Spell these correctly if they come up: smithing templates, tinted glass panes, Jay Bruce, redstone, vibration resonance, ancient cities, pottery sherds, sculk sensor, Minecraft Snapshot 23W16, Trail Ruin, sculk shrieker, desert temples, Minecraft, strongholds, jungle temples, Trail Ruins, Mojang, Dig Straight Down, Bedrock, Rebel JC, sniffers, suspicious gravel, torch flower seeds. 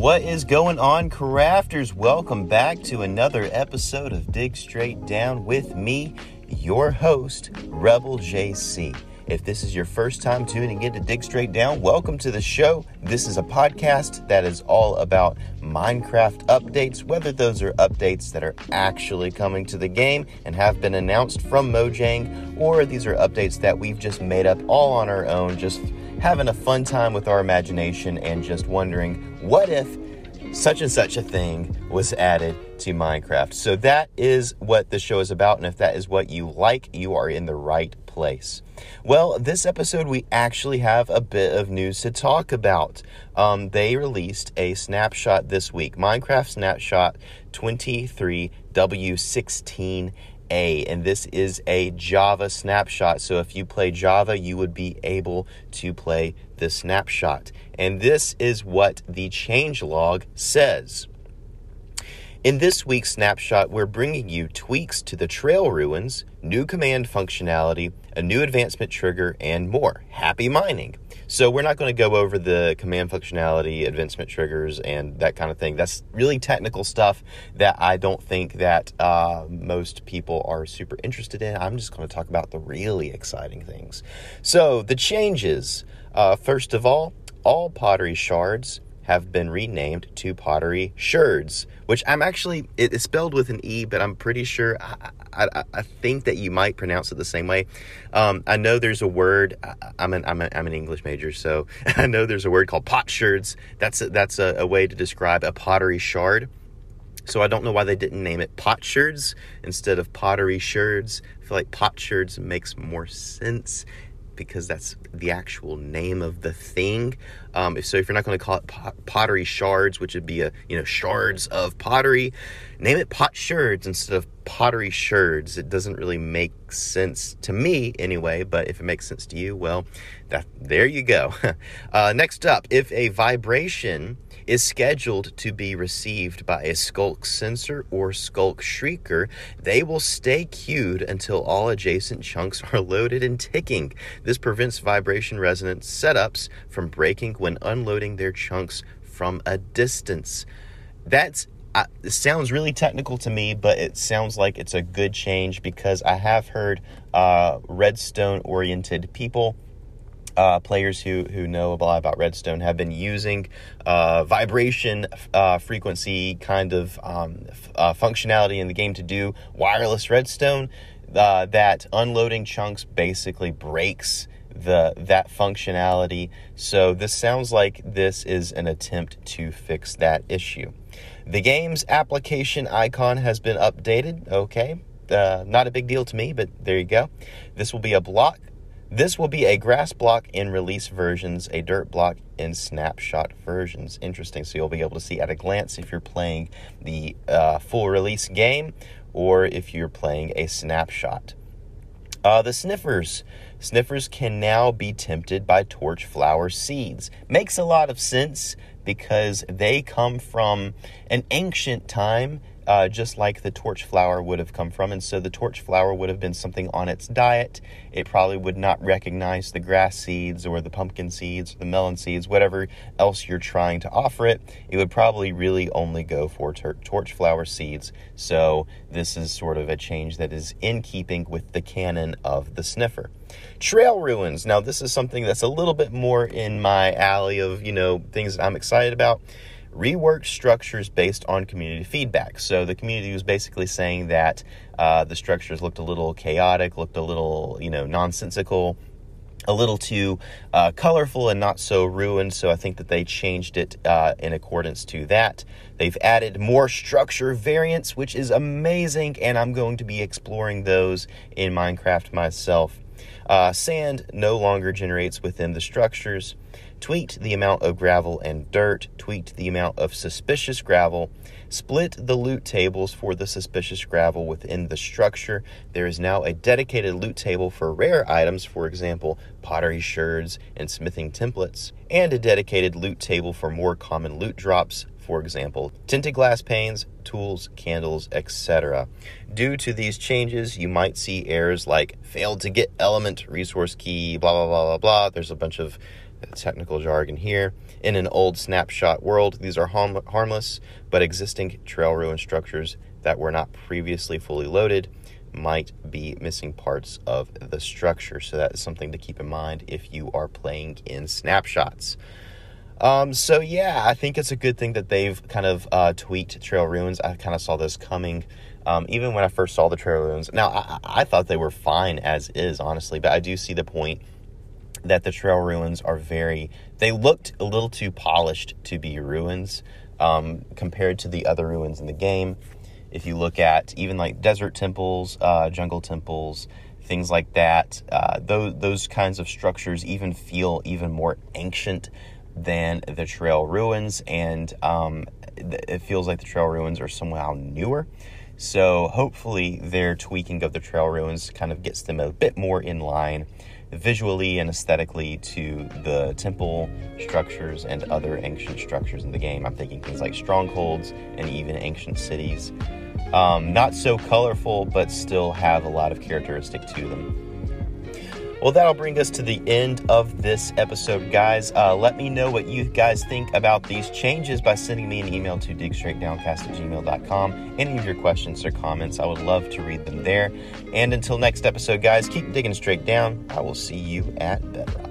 What is going on, crafters? Welcome back to another episode of Dig Straight Down with me, your host, Rebel JC. If this is your first time tuning in to Dig Straight Down, welcome to the show. This is a podcast that is all about Minecraft updates, whether those are updates that are actually coming to the game and have been announced from Mojang, or these are updates that we've just made up all on our own, just having a fun time with our imagination and just wondering, what if such and such a thing was added to Minecraft? So that is what the show is about, and if that is what you like, you are in the right place. Well, this episode we actually have a bit of news to talk about. They released a snapshot this week, Minecraft Snapshot 23W16, and this is a Java snapshot. So if you play Java, you would be able to play this snapshot. And this is what the changelog says. In this week's snapshot, we're bringing you tweaks to the Trail Ruins, new command functionality, a new advancement trigger, and more. Happy mining! So we're not going to go over the command functionality, advancement triggers, and that kind of thing. That's really technical stuff that I don't think that most people are super interested in. I'm just going to talk about the really exciting things. So the changes. First of all pottery sherds have been renamed to pottery sherds, which I'm actually, it's spelled with an E, but I'm pretty sure, I think that you might pronounce it the same way. I know there's a word, I'm an English major, so I know there's a word called pot sherds. That's a way to describe a pottery shard. So I don't know why they didn't name it pot sherds instead of pottery sherds. I feel like pot sherds makes more sense, because that's the actual name of the thing. So if you're not going to call it pottery sherds, which would be sherds of pottery, name it pot sherds instead of pottery sherds. It doesn't really make sense to me anyway, but if it makes sense to you, well, there you go. Next up, if a vibration is scheduled to be received by a sculk sensor or sculk shrieker, they will stay queued until all adjacent chunks are loaded and ticking. This prevents vibration resonance setups from breaking when unloading their chunks from a distance. It sounds really technical to me, but it sounds like it's a good change, because I have heard redstone-oriented people, players who know a lot about redstone, have been using vibration frequency kind of functionality in the game to do wireless redstone. That unloading chunks basically breaks that functionality. So this sounds like this is an attempt to fix that issue. The game's application icon has been updated. Okay, not a big deal to me, but there you go. This will be a grass block in release versions, a dirt block in snapshot versions. Interesting. So you'll be able to see at a glance if you're playing the full release game or if you're playing a snapshot. The sniffers. Sniffers can now be tempted by torch flower seeds. Makes a lot of sense because they come from an ancient time, just like the torch flower would have come from. And so the torch flower would have been something on its diet. It probably would not recognize the grass seeds or the pumpkin seeds, or the melon seeds, whatever else you're trying to offer it. It would probably really only go for torch flower seeds. So this is sort of a change that is in keeping with the canon of the sniffer. Trail ruins. Now this is something that's a little bit more in my alley of, things that I'm excited about. Reworked structures based on community feedback. So the community was basically saying that the structures looked a little chaotic, looked a little, nonsensical, a little too colorful and not so ruined. So I think that they changed it in accordance to that. They've added more structure variants, which is amazing, and I'm going to be exploring those in Minecraft myself. Sand no longer generates within the structures. Tweaked the amount of gravel and dirt. Tweaked the amount of suspicious gravel. Split the loot tables for the suspicious gravel within the structure. There is now a dedicated loot table for rare items, for example, pottery sherds and smithing templates, and a dedicated loot table for more common loot drops, for example, tinted glass panes, tools, candles, etc. Due to these changes, you might see errors like failed to get elements development, resource key, blah, blah, blah, blah, blah. There's a bunch of technical jargon here. In an old snapshot world, these are harmless, but existing trail ruin structures that were not previously fully loaded might be missing parts of the structure. So that is something to keep in mind if you are playing in snapshots. So yeah, I think it's a good thing that they've kind of tweaked trail ruins. I kind of saw this coming, even when I first saw the trail ruins. Now, I thought they were fine as is, honestly, but I do see the point that the trail ruins are they looked a little too polished to be ruins compared to the other ruins in the game. If you look at even like desert temples, jungle temples, things like that, those kinds of structures even feel even more ancient than the trail ruins, and it feels like the trail ruins are somehow newer. So hopefully their tweaking of the trail ruins kind of gets them a bit more in line visually and aesthetically to the temple structures and other ancient structures in the game. I'm thinking things like strongholds and even ancient cities. Not so colorful, but still have a lot of characteristic to them. Well, that'll bring us to the end of this episode, guys. Let me know what you guys think about these changes by sending me an email to digstraightdowncast@gmail.com. Any of your questions or comments, I would love to read them there. And until next episode, guys, keep digging straight down. I will see you at Bedrock.